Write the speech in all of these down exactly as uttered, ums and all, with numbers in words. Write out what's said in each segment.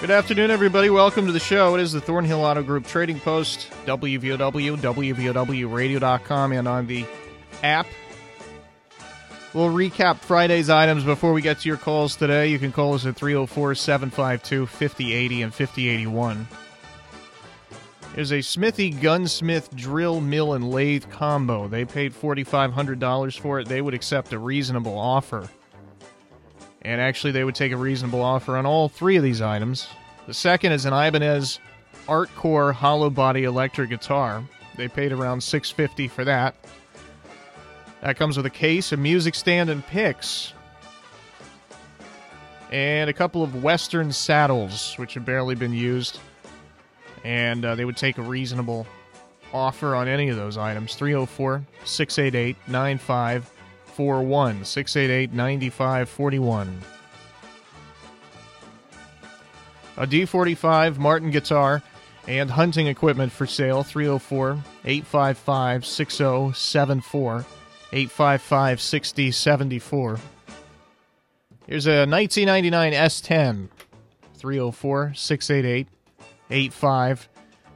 Good afternoon, everybody. Welcome to the show. It is the Thornhill Auto Group Trading Post, W V O W, W V O W radio dot com, and on the app. We'll recap Friday's items before we get to your calls today. You can call us at three oh four, seven five two, five oh eight oh and fifty eighty-one. There's a Smithy-Gunsmith drill, mill, and lathe combo. They paid four thousand five hundred dollars for it. They would accept a reasonable offer. And actually, they would take a reasonable offer on all three of these items. The second is an Ibanez Artcore hollow body electric guitar. They paid around six hundred fifty dollars for that. That comes with a case, a music stand, and picks. And a couple of Western saddles, which have barely been used. And uh, they would take a reasonable offer on any of those items. three oh four, six eight eight, nine five four one, six eight eight, nine five four one. A D forty-five Martin guitar and hunting equipment for sale, three oh four, eight five five, six oh seven four, eight five five, six oh seven four. Here's a nineteen ninety-nine S ten, three oh four, six eight eight, eight five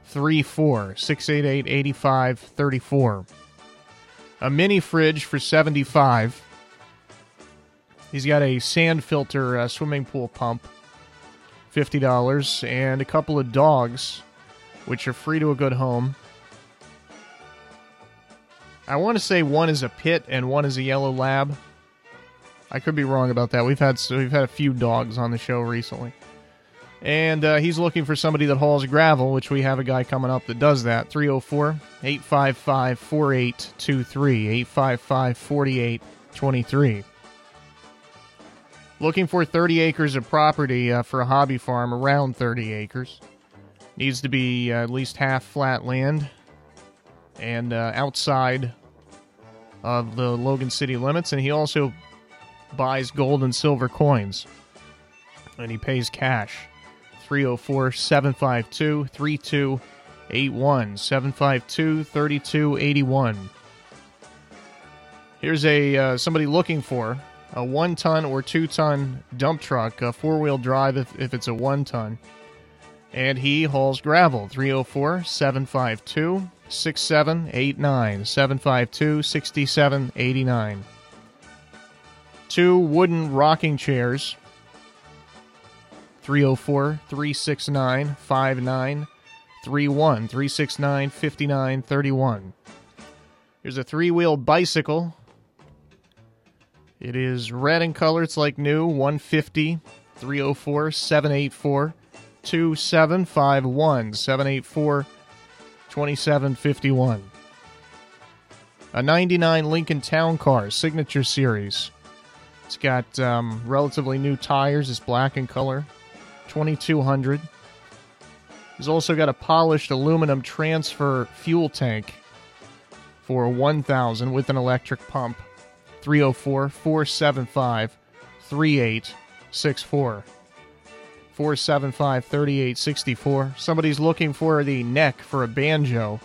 three four, six eight eight, eight five three four. A mini fridge for seventy-five dollars. He's got a sand filter uh, swimming pool pump, fifty dollars, and a couple of dogs, which are free to a good home. I want to say one is a pit and one is a yellow lab. I could be wrong about that. We've had so we've had a few dogs on the show recently. And uh, he's looking for somebody that hauls gravel, which we have a guy coming up that does that. three oh four, eight five five, four eight two three, eight five five, four eight two three. Looking for thirty acres of property uh, for a hobby farm, around thirty acres. Needs to be uh, at least half flat land and uh, outside of the Logan city limits. And he also buys gold and silver coins. And he pays cash. three oh four, seven five two, three two eight one, seven five two, three two eight one. Here's a uh, somebody looking for a one-ton or two-ton dump truck, a four-wheel drive if, if it's a one-ton, and he hauls gravel. three oh four, seven five two, six seven eight nine, seven five two, six seven eight nine. Two wooden rocking chairs, three oh four, three six nine, five nine three one, three six nine, five nine three one. Here's a three-wheel bicycle. It is red in color. It's like new, one fifty, three oh four, seven eight four, two seven five one, seven eight four, two seven five one. A ninety-nine Lincoln Town Car, Signature Series. It's got um, relatively new tires. It's black in color. twenty-two hundred. He's also got a polished aluminum transfer fuel tank for one thousand with an electric pump. three oh four, four seven five, three eight six four. four seven five, three eight six four. Somebody's looking for the neck for a banjo,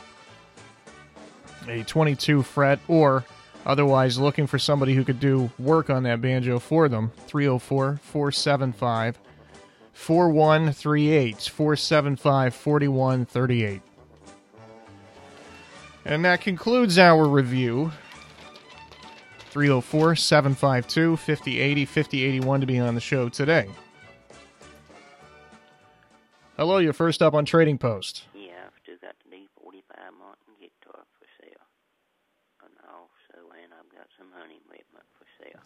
a twenty-two fret, or otherwise looking for somebody who could do work on that banjo for them. three oh four, four seven five, three eight six four. four one three eight, four seven five, four one three eight. And that concludes our review. three oh four, seven five two, five oh eight oh, fifty eighty-one to be on the show today. Hello, you're first up on Trading Post. Yeah, I've still got the D forty-five Martin guitar for sale. And also, and I've got some hunting equipment for sale.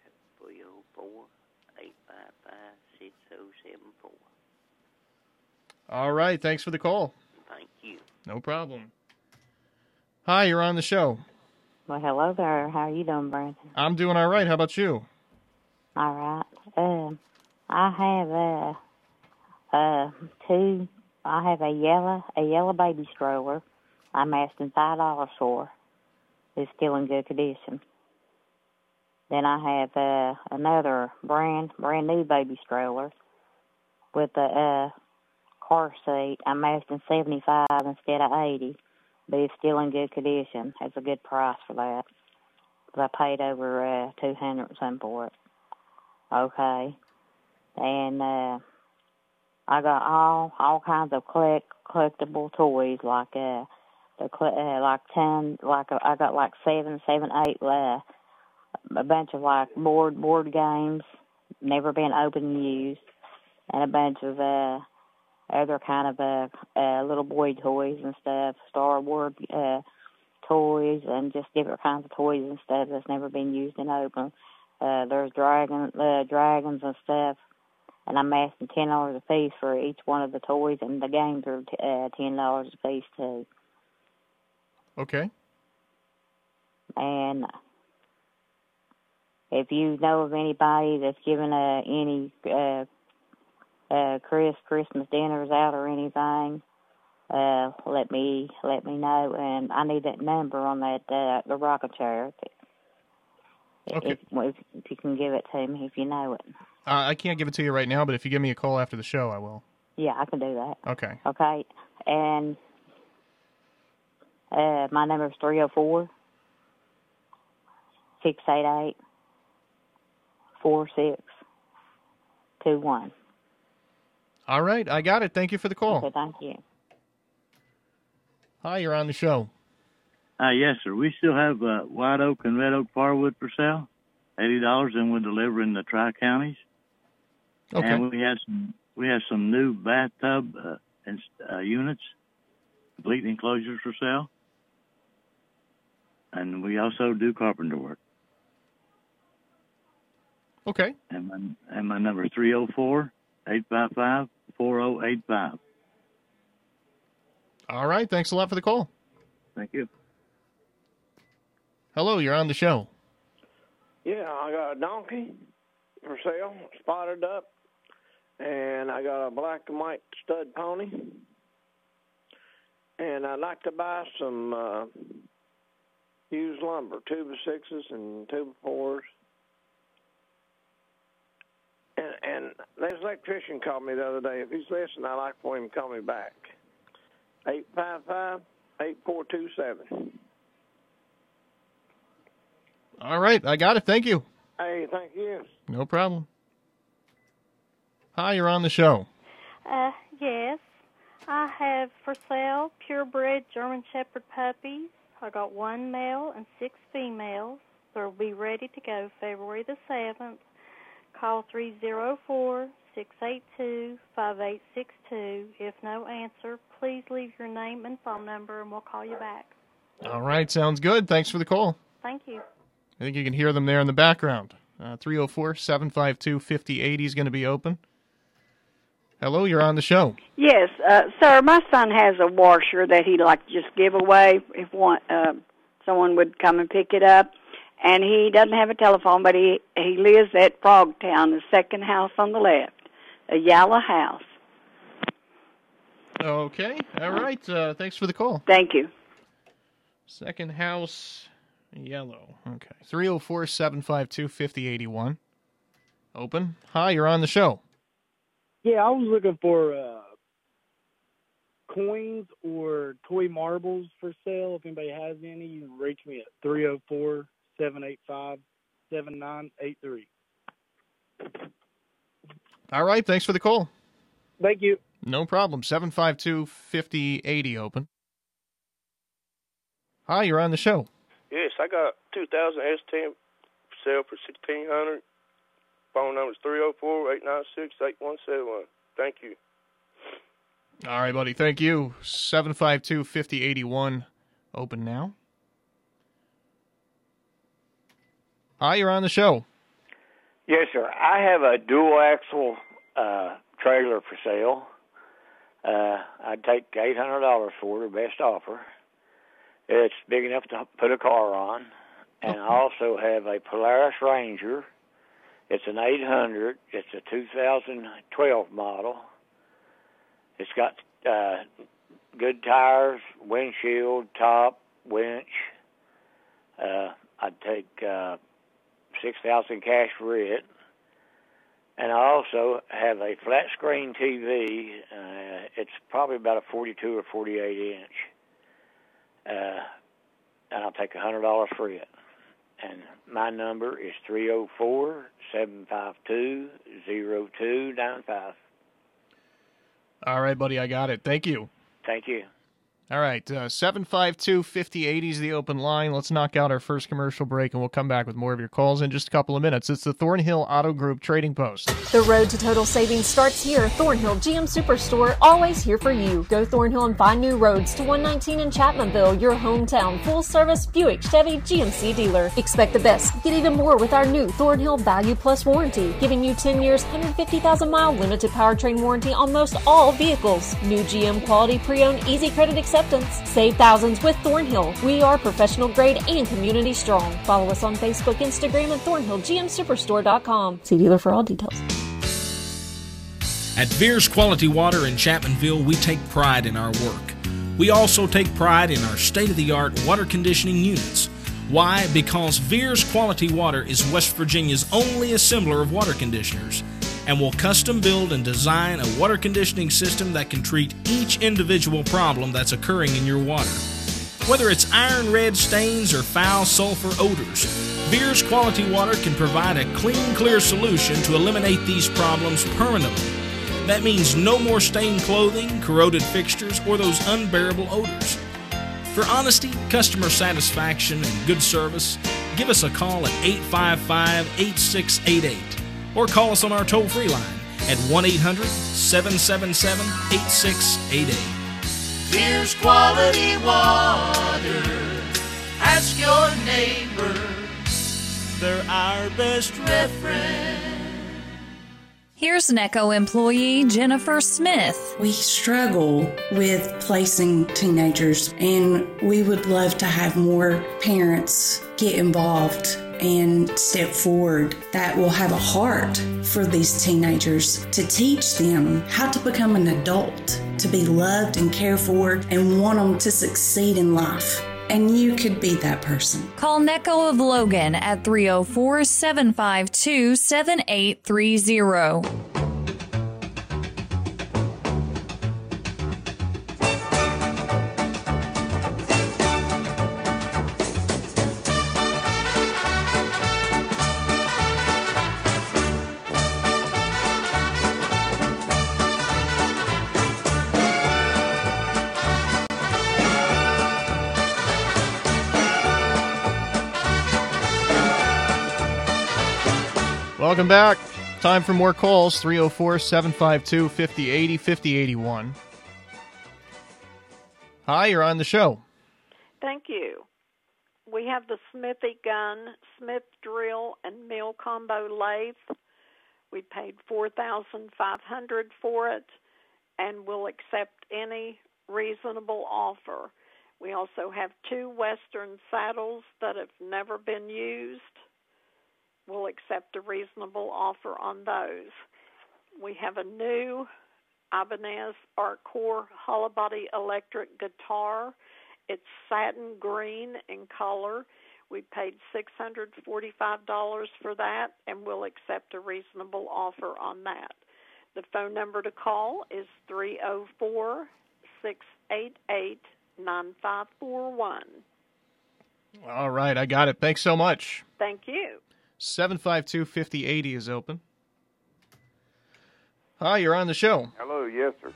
At three oh four, eight five five, six oh seven four. All right, thanks for the call. Thank you. No problem. Hi, you're on the show. Well, hello there. How are you doing, Brandon? I'm doing all right. How about you? All right. Um, I have a uh, uh, two. I have a yellow a yellow baby stroller. I matched in five dollars for. It's still in good condition. Then I have uh, another brand brand new baby stroller with a uh, car seat. I matched in seventy five instead of eighty. But it's still in good condition. That's a good price for that. But I paid over uh, two hundred dollars or something for it. Okay. And uh, I got all all kinds of collect, collectible toys, like uh, the uh, like ten, like uh, I got like seven, seven, eight, uh, a bunch of like board board games, never been opened and used, and a bunch of uh. other kind of uh, uh, little boy toys and stuff, Star Wars uh, toys, and just different kinds of toys and stuff that's never been used and opened. Uh, there's dragon, uh, dragons and stuff, and I'm asking ten dollars a piece for each one of the toys, and the games are t uh, ten dollars a piece, too. Okay. And if you know of anybody that's given uh, any... Uh, Uh, Chris, Christmas dinners out or anything, uh, let me let me know, and I need that number on that uh, the rocket chair. Okay. If, if, if you can give it to me, if you know it. Uh, I can't give it to you right now, but if you give me a call after the show, I will. Yeah, I can do that. Okay. Okay, and uh, my number is three zero four six eight eight four six two one. All right, I got it. Thank you for the call. Okay, thank you. Hi, you're on the show. Uh, yes, sir. We still have uh, white oak and red oak firewood for sale, eighty dollars, and we're delivering the Tri-Counties. Okay. And we have some, we have some new bathtub uh, and, uh, units, complete enclosures for sale. And we also do carpenter work. Okay. And my, and my number is three oh four, eight five five, four oh eight five. All right. Thanks a lot for the call. Thank you. Hello, you're on the show. Yeah, I got a donkey for sale, spotted up, and I got a black and white stud pony. And I'd like to buy some uh, used lumber, two by sixes and two by fours. And, and this electrician called me the other day. If he's listening, I'd like for him to call me back. eight five five, eight four two seven. All right. I got it. Thank you. Hey, thank you. No problem. Hi, you're on the show. Uh, yes. I have for sale purebred German Shepherd puppies. I got one male and six females. They'll be ready to go February the seventh. Call three oh four, six eight two, five eight six two. If no answer, please leave your name and phone number, and we'll call you back. All right. Sounds good. Thanks for the call. Thank you. I think you can hear them there in the background. Uh, three oh four, seven five two, five oh eighty is going to be open. Hello, you're on the show. Yes, uh, sir, my son has a washer that he'd like to just give away if one, uh, someone would come and pick it up. And he doesn't have a telephone, but he, he lives at Frogtown, the second house on the left, a yellow house. Okay. All right. Uh, thanks for the call. Thank you. Second house, yellow. Okay. three oh four, seven five two, five oh eight one. Open. Hi, you're on the show. Yeah, I was looking for uh, coins or toy marbles for sale. If anybody has any, you can reach me at three oh four, seven five two, five oh eight one. seven eight five, seven nine eight three. All right, thanks for the call. Thank you. No problem. seven five two, five oh eighty open. Hi, you're on the show. Yes, I got two thousand S ten sale for sixteen hundred dollars. Phone number is three oh four, eight nine six, eight one seven one. Thank you. All right, buddy, thank you. seven five two, five oh eighty one open now. Hi, you're on the show. Yes, sir. I have a dual-axle uh, trailer for sale. Uh, I'd take eight hundred dollars for it, the best offer. It's big enough to put a car on. And I also have a Polaris Ranger. It's an eight hundred. It's a two thousand twelve model. It's got uh, good tires, windshield, top, winch. Uh, I'd take uh, six thousand cash for it. And I also have a flat screen T V. Uh, it's probably about a forty-two or forty-eight inch. Uh, and I'll take one hundred dollars for it. And my number is three oh four, seven five two, oh two nine five. All right, buddy, I got it. Thank you. Thank you. All right, uh, seven five two, five oh eighty is the open line. Let's knock out our first commercial break, and we'll come back with more of your calls in just a couple of minutes. It's the Thornhill Auto Group Trading Post. The road to total savings starts here. Thornhill G M Superstore, always here for you. Go Thornhill and find new roads to one nineteen in Chapmanville, your hometown full-service Buick, Chevy, G M C dealer. Expect the best. Get even more with our new Thornhill Value Plus warranty, giving you ten years, one hundred fifty thousand mile limited powertrain warranty on most all vehicles. New G M quality pre-owned, easy credit acceptance. Acceptance. Save thousands with Thornhill. We are professional grade and community strong. Follow us on Facebook, Instagram, and Thornhill G M Superstore dot com. See dealer for all details. At Veers Quality Water in Chapmanville, we take pride in our work. We also take pride in our state-of-the-art water conditioning units. Why? Because Veers Quality Water is West Virginia's only assembler of water conditioners, and will custom build and design a water conditioning system that can treat each individual problem that's occurring in your water. Whether it's iron red stains or foul sulfur odors, Veers Quality Water can provide a clean, clear solution to eliminate these problems permanently. That means no more stained clothing, corroded fixtures, or those unbearable odors. For honesty, customer satisfaction, and good service, give us a call at eight five five, eight six eight eight. Or call us on our toll-free line at one eight hundred, seven seven seven, eight six eight eight. Veers Quality Water. Ask your neighbor. They're our best reference. Here's Necco employee Jennifer Smith. We struggle with placing teenagers, and we would love to have more parents get involved and step forward that will have a heart for these teenagers, to teach them how to become an adult, to be loved and cared for, and want them to succeed in life. And you could be that person. Call Necco of Logan at three oh four, seven five two, seven eight three oh. Welcome back. Time for more calls. three oh four, seven five two, five oh eighty, five oh eighty-one. Hi, you're on the show. Thank you. We have the Smithy gun, Smith drill, and mill combo lathe. We paid four thousand five hundred dollars for it, and will accept any reasonable offer. We also have two Western saddles that have never been used. We'll accept a reasonable offer on those. We have a new Ibanez Artcore hollow body electric guitar. It's satin green in color. We paid six hundred forty-five dollars for that, and we'll accept a reasonable offer on that. The phone number to call is three oh four, six eight eight, nine five four one. All right, I got it. Thanks so much. Thank you. seven five two, five oh eighty is open. Hi, you're on the show. Hello, yes, sir.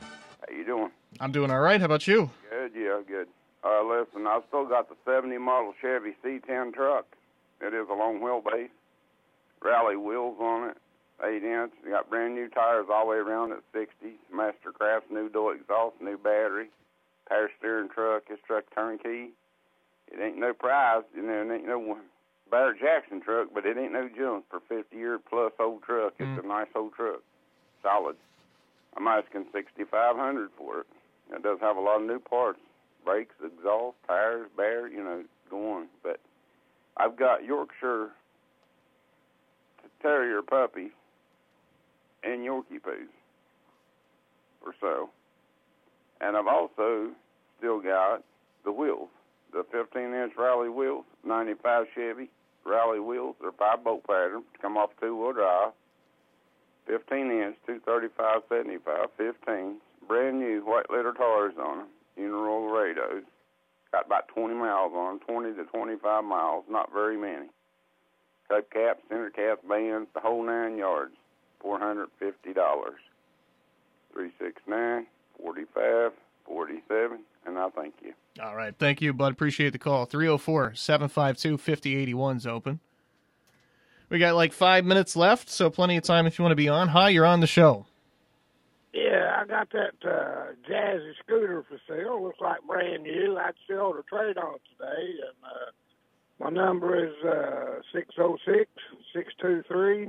How you doing? I'm doing all right. How about you? Good, yeah, good. Uh, listen, I've still got the seventy model Chevy C ten truck. It is a long wheelbase, rally wheels on it, eight inch. It's got brand new tires all the way around at sixty, Mastercraft, new dual exhaust, new battery, power steering truck. This truck turnkey. It ain't no prize, you know, it ain't no one. Barrett Jackson truck, but it ain't no junk for fifty-year-plus old truck. It's mm. a nice old truck. Solid. I'm asking sixty-five hundred dollars for it. It does have a lot of new parts. brakes, exhaust, tires, bare, you know, go on. But I've got Yorkshire Terrier puppies and Yorkie poos or so. And I've also still got the wheels, the fifteen-inch rally wheels, ninety-five Chevy rally wheels. They're five-bolt pattern, come off two-wheel drive, fifteen-inch, two thirty-five seventy-five, fifteen, brand-new white letter tires on them, Unirol rados. Got about twenty miles on them, twenty to twenty-five miles, not very many. Cup caps, center cap bands, the whole nine yards, four hundred fifty dollars. three six nine, four five, four seven, and I thank you. All right. Thank you, bud. Appreciate the call. three oh four, seven five two, five oh eight one's is open. We got like five minutes left, so plenty of time if you want to be on. Hi, you're on the show. Yeah, I got that uh, Jazzy scooter for sale. Looks like brand new. I'd sell the trade on today. And uh, my number is six oh six, six two three,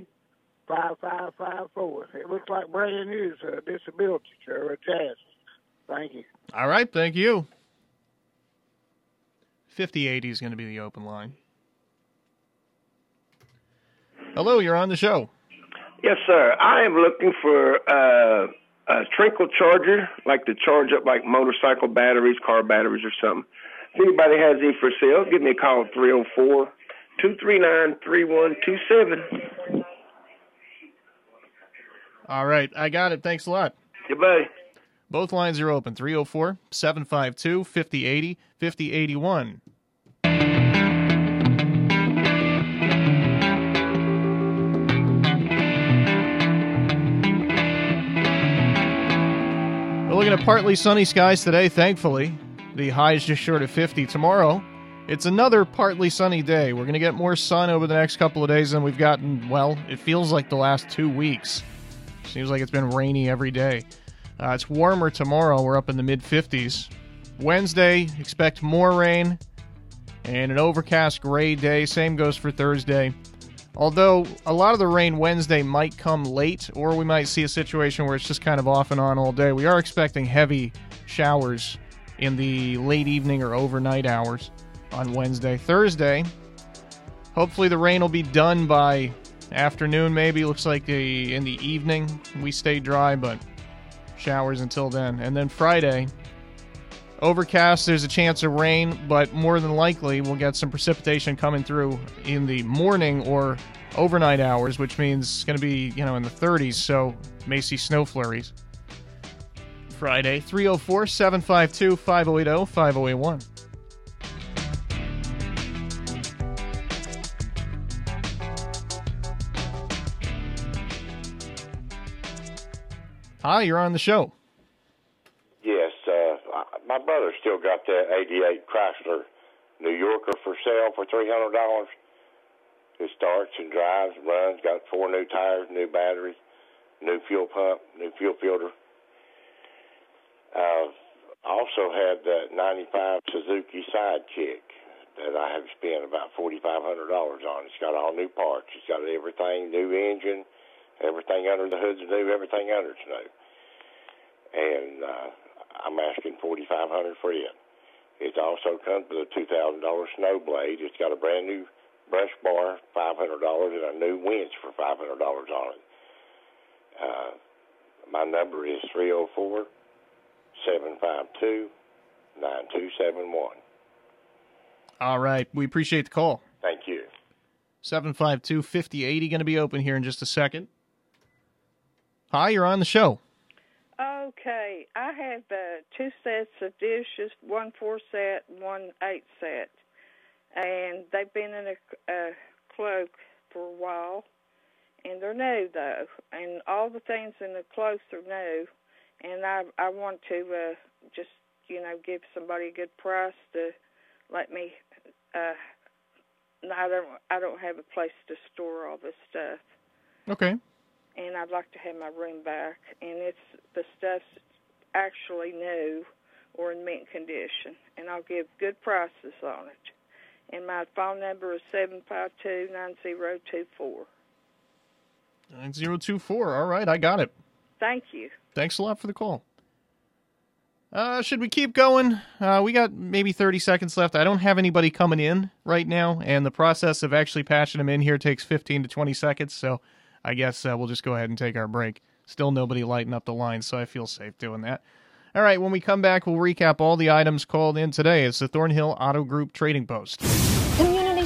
five five five four. It looks like brand new. It's a disability chair, a Jazzy. Thank you. All right, thank you. fifty eighty is going to be the open line. Hello, you're on the show. Yes, sir. I am looking for uh, a trickle charger, like to charge up like motorcycle batteries, car batteries or something. If anybody has any for sale, give me a call at three oh four, two three nine, three one two seven. All right, I got it. Thanks a lot. Goodbye. Both lines are open, three oh four, seven five two, five oh eight oh, fifty eighty-one. We're looking at partly sunny skies today, thankfully. The high is just short of fifty. Tomorrow, it's another partly sunny day. We're going to get more sun over the next couple of days than we've gotten, well, it feels like the last two weeks. Seems like it's been rainy every day. Uh, it's warmer tomorrow. We're up in the mid fifties. Wednesday, expect more rain and an overcast gray day. Same goes for Thursday. Although a lot of the rain Wednesday might come late, or we might see a situation where it's just kind of off and on all day. We are expecting heavy showers in the late evening or overnight hours on Wednesday. Thursday, hopefully the rain will be done by afternoon maybe. Looks like the, in the evening we stay dry, but showers until then. And then Friday, overcast, there's a chance of rain, but more than likely we'll get some precipitation coming through in the morning or overnight hours, which means it's going to be, you know, in the thirties, so may see snow flurries. Friday, three oh four, seven five two, five oh eight oh, five oh eight one. Hi, you're on the show. Yes, uh, my brother still got the eighty-eight Chrysler New Yorker for sale for three hundred dollars. It starts and drives and runs, got four new tires, new batteries, new fuel pump, new fuel filter. I also have the ninety-five Suzuki Sidekick that I have spent about forty-five hundred dollars on. It's got all new parts. It's got everything, new engine. Everything under the hood's new. Everything under it's new. And uh, I'm asking forty-five hundred dollars for it. It also comes with a two thousand dollars snow blade. It's got a brand new brush bar, five hundred dollars, and a new winch for five hundred dollars on it. Uh, my number is three oh four, seven five two, nine two seven one. All right. We appreciate the call. Thank you. seven five two, five oh eight oh going to be open here in just a second. Hi, you're on the show. Okay. I have uh, two sets of dishes, one four set, one eight set. And they've been in a, a cloak for a while. And they're new, though. And all the things in the cloaks are new. And I, I want to uh, just, you know, give somebody a good price to let me, uh, I don't, I don't have a place to store all this stuff. Okay. And I'd like to have my room back, and it's the stuff's actually new or in mint condition, and I'll give good prices on it. And my phone number is seven five two, nine oh two four. nine oh two four. All right, I got it. Thank you. Thanks a lot for the call. Uh, should we keep going? Uh, we got maybe thirty seconds left. I don't have anybody coming in right now, and the process of actually patching them in here takes fifteen to twenty seconds, so I guess uh, we'll just go ahead and take our break. Still nobody lighting up the line, so I feel safe doing that. All right, when we come back, we'll recap all the items called in today. It's the Thornhill Auto Group Trading Post. Community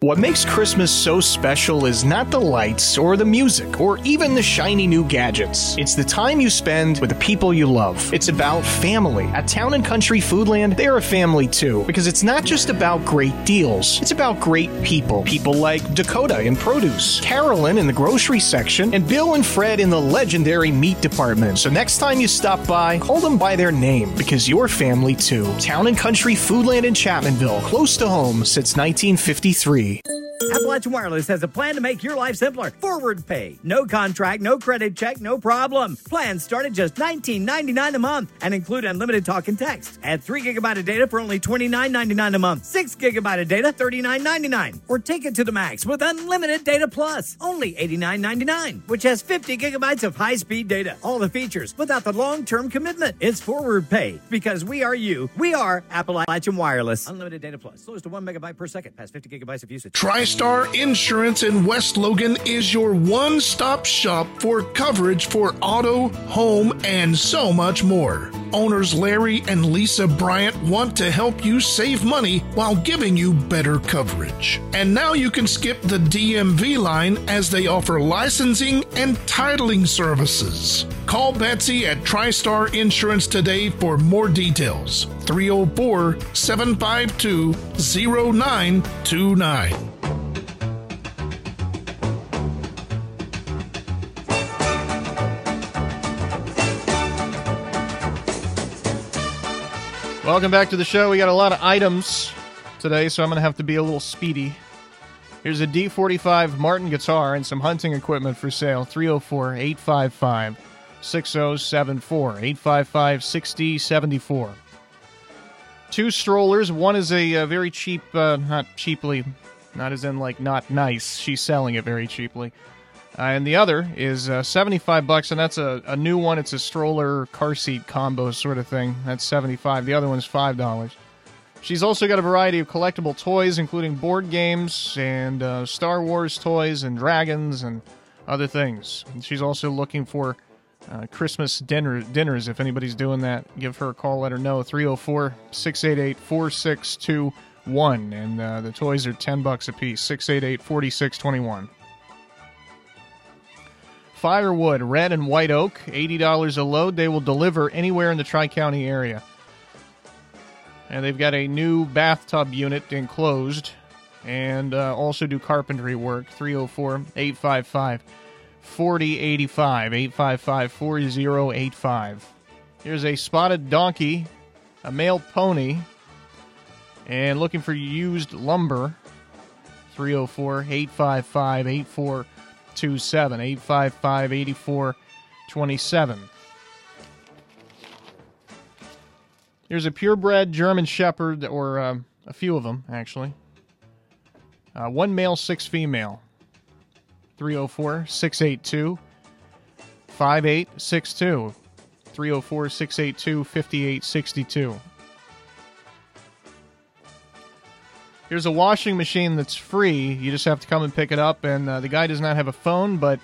What makes Christmas so special is not the lights or the music or even the shiny new gadgets. It's the time you spend with the people you love. It's about family. At Town and Country Foodland, they're a family too, because it's not just about great deals. It's about great people. People like Dakota in produce, Carolyn in the grocery section, and Bill and Fred in the legendary meat department. So next time you stop by, call them by their name, because you're family too. Town and Country Foodland in Chapmanville, close to home since nineteen fifty-three. Appalachian Wireless has a plan to make your life simpler. Forward Pay. No contract, no credit check, no problem. Plans start at just nineteen ninety-nine a month and include unlimited talk and text. Add three gigabytes of data for only twenty-nine ninety-nine a month. six gigabytes of data, thirty-nine ninety-nine. Or take it to the max with Unlimited Data Plus, only eighty-nine ninety-nine, which has fifty gigabytes of high-speed data. All the features without the long-term commitment. It's Forward Pay because we are you. We are Appalachian Wireless. Unlimited Data Plus. Slowest to one megabyte per second. Past fifty gigabytes of usage. TriStar Insurance in West Logan is your one-stop shop for coverage for auto, home, and so much more. Owners Larry and Lisa Bryant want to help you save money while giving you better coverage. And now you can skip the D M V line as they offer licensing and titling services. Call Betsy at TriStar Insurance today for more details. three oh four, seven five two, oh nine two nine. Welcome back to the show. We got a lot of items today, so I'm going to have to be a little speedy. Here's a D forty-five Martin guitar and some hunting equipment for sale. three oh four, eight five five, six oh seven four, eight five five, six oh seven four. Two strollers. One is a uh, very cheap, uh, not cheaply, not as in like not nice. She's selling it very cheaply. Uh, and the other is uh, seventy-five bucks, and that's a, a new one. It's a stroller car seat combo sort of thing. That's seventy-five dollars. The other one's five dollars. She's also got a variety of collectible toys, including board games and uh, Star Wars toys and dragons and other things. And she's also looking for uh, Christmas dinner dinners. If anybody's doing that, give her a call. Let her know. three oh four, six eight eight, four six two one. And uh, the toys are ten bucks a piece. six eight eight, four six two one. Firewood, red and white oak, eighty dollars a load. They will deliver anywhere in the Tri-County area. And they've got a new bathtub unit enclosed and uh, also do carpentry work. three oh four, eight five five, four oh eight five, eight five five, four oh eight five. Here's a spotted donkey, a male pony, and looking for used lumber. three oh four, eight five five, eight four two seven. eight five five, eight four two seven. Here's a purebred German Shepherd, or uh, a few of them, actually. Uh, one male, six female. three oh four, six eight two, five eight six two. three oh four, six eight two, five eight six two. Here's a washing machine that's free. You just have to come and pick it up. And uh, the guy does not have a phone, but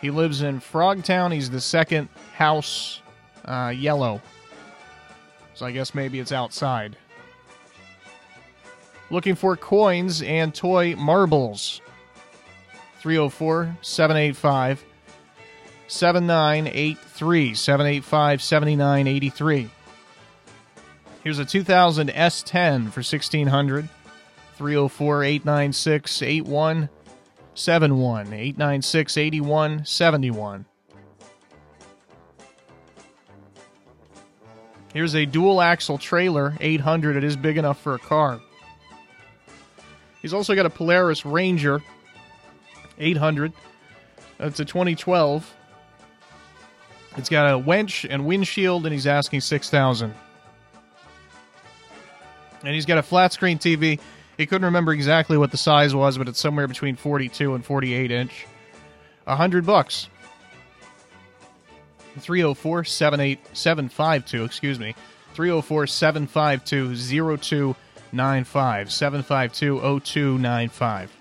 he lives in Frogtown. He's the second house uh, yellow. So I guess maybe it's outside. Looking for coins and toy marbles. three oh four, seven eight five, seven nine eight three. seven eight five, seven nine eight three. Here's a two thousand S ten for sixteen hundred dollars. three oh four, eight nine six, eight one seven one, eight nine six, eight one seven one. Here's a dual axle trailer, eight hundred. It is big enough for a car. He's also got a Polaris Ranger, eight hundred. It's a twenty twelve. It's got a winch and windshield, and he's asking six thousand dollars. And he's got a flat-screen T V. He couldn't remember exactly what the size was, but it's somewhere between forty-two and forty-eight inch. one hundred bucks. three oh four, seven eight, seven five two, excuse me. three oh four, seven five two, oh two nine five. seven five two, oh two nine five.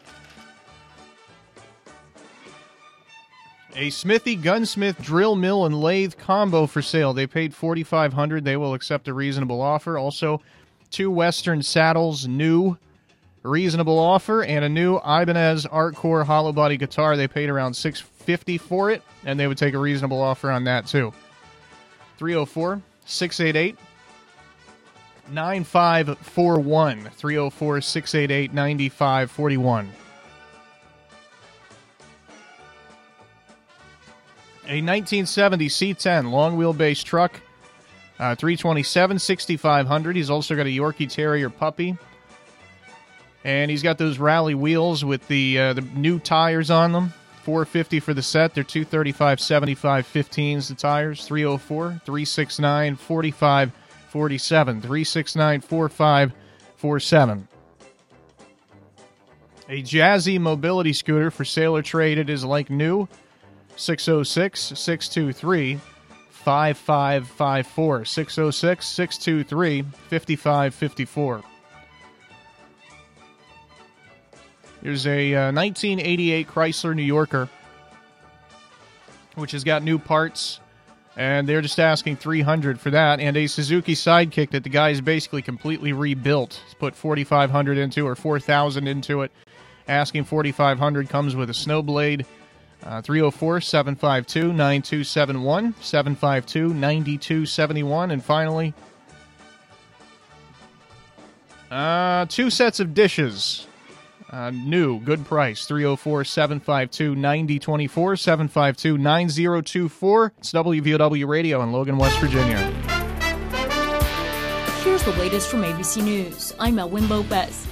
A Smithy-Gunsmith drill mill and lathe combo for sale. They paid forty-five hundred dollars. They will accept a reasonable offer. Also, two Western saddles, new reasonable offer, and a new Ibanez Artcore hollow body guitar. They paid around six fifty for it, and they would take a reasonable offer on that too. three oh four, six eight eight, nine five four one. three oh four, six eight eight, nine five four one. A nineteen seventy C ten long wheelbase truck, uh, three twenty-seven, sixty-five hundred. He's also got a Yorkie Terrier puppy, and he's got those rally wheels with the uh, the new tires on them. four fifty for the set. They're two thirty-five, seventy-five, fifteens. The tires. three oh four, three six nine, four five four seven. three six nine, four five four seven. A Jazzy mobility scooter for sale or trade. It is like new. six oh six, six two three, five five five four. six oh six, six two three, five five five four. There's a uh, nineteen eighty-eight Chrysler New Yorker, which has got new parts, and they're just asking three hundred dollars for that, and a Suzuki Sidekick that the guy's basically completely rebuilt. He's put forty-five hundred dollars into or four thousand dollars into it, asking forty-five hundred dollars. Comes with a snowblade. Uh, three oh four, seven five two, nine two seven one, seven five two, nine two seven one, and finally, uh, two sets of dishes, uh, new, good price, three oh four, seven five two, nine oh two four, seven five two, nine oh two four, it's W V O W Radio in Logan, West Virginia. Here's the latest from A B C News. I'm Elwyn Lopez.